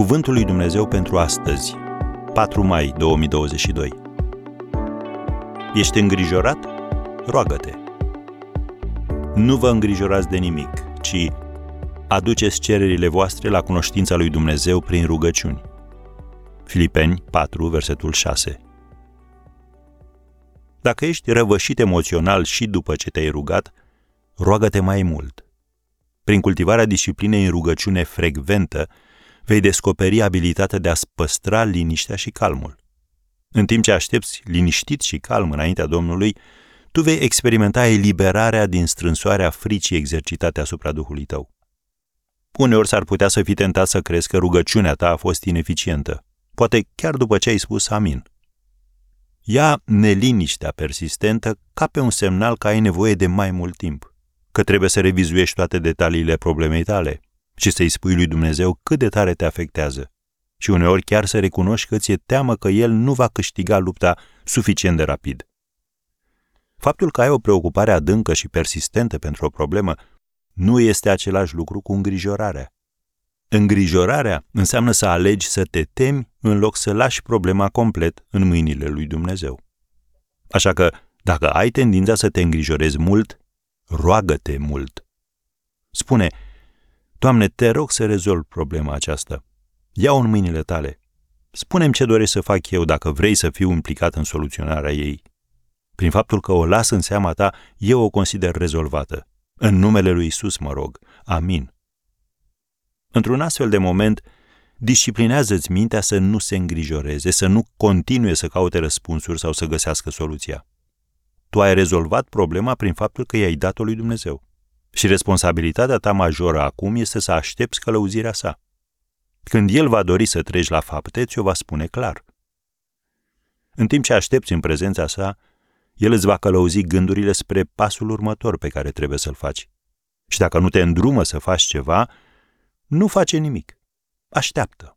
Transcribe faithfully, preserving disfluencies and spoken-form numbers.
Cuvântul lui Dumnezeu pentru astăzi, patru mai două mii douăzeci și doi. Ești îngrijorat? Roagă-te! Nu vă îngrijorați de nimic, ci aduceți cererile voastre la cunoștința lui Dumnezeu prin rugăciuni. Filipeni patru, versetul șase. Dacă ești răvășit emoțional și după ce te-ai rugat, roagă-te mai mult. Prin cultivarea disciplinei în rugăciune frecventă, vei descoperi abilitatea de a-ți păstra liniștea și calmul. În timp ce aștepți liniștit și calm înaintea Domnului, tu vei experimenta eliberarea din strânsoarea fricii exercitate asupra Duhului tău. Uneori s-ar putea să fii tentat să crezi că rugăciunea ta a fost ineficientă, poate chiar după ce ai spus amin. Ia neliniștea persistentă ca pe un semnal că ai nevoie de mai mult timp, că trebuie să revizuiești toate detaliile problemei tale și să-i spui lui Dumnezeu cât de tare te afectează și uneori chiar să recunoști că ți-e teamă că El nu va câștiga lupta suficient de rapid. Faptul că ai o preocupare adâncă și persistentă pentru o problemă nu este același lucru cu îngrijorarea. Îngrijorarea înseamnă să alegi să te temi în loc să lași problema complet în mâinile lui Dumnezeu. Așa că, dacă ai tendința să te îngrijorezi mult, roagă-te mult. Spune: Doamne, te rog să rezolv problema aceasta. Ia-o în mâinile tale. Spune-mi ce dorești să fac eu dacă vrei să fiu implicat în soluționarea ei. Prin faptul că o las în seama ta, eu o consider rezolvată. În numele lui Iisus mă rog. Amin. Într-un astfel de moment, disciplinează-ți mintea să nu se îngrijoreze, să nu continue să caute răspunsuri sau să găsească soluția. Tu ai rezolvat problema prin faptul că i-ai dat-o lui Dumnezeu. Și responsabilitatea ta majoră acum este să aștepți călăuzirea sa. Când El va dori să treci la fapte, ți-o va spune clar. În timp ce aștepți în prezența sa, El îți va călăuzi gândurile spre pasul următor pe care trebuie să-l faci. Și dacă nu te îndrumă să faci ceva, nu face nimic. Așteaptă.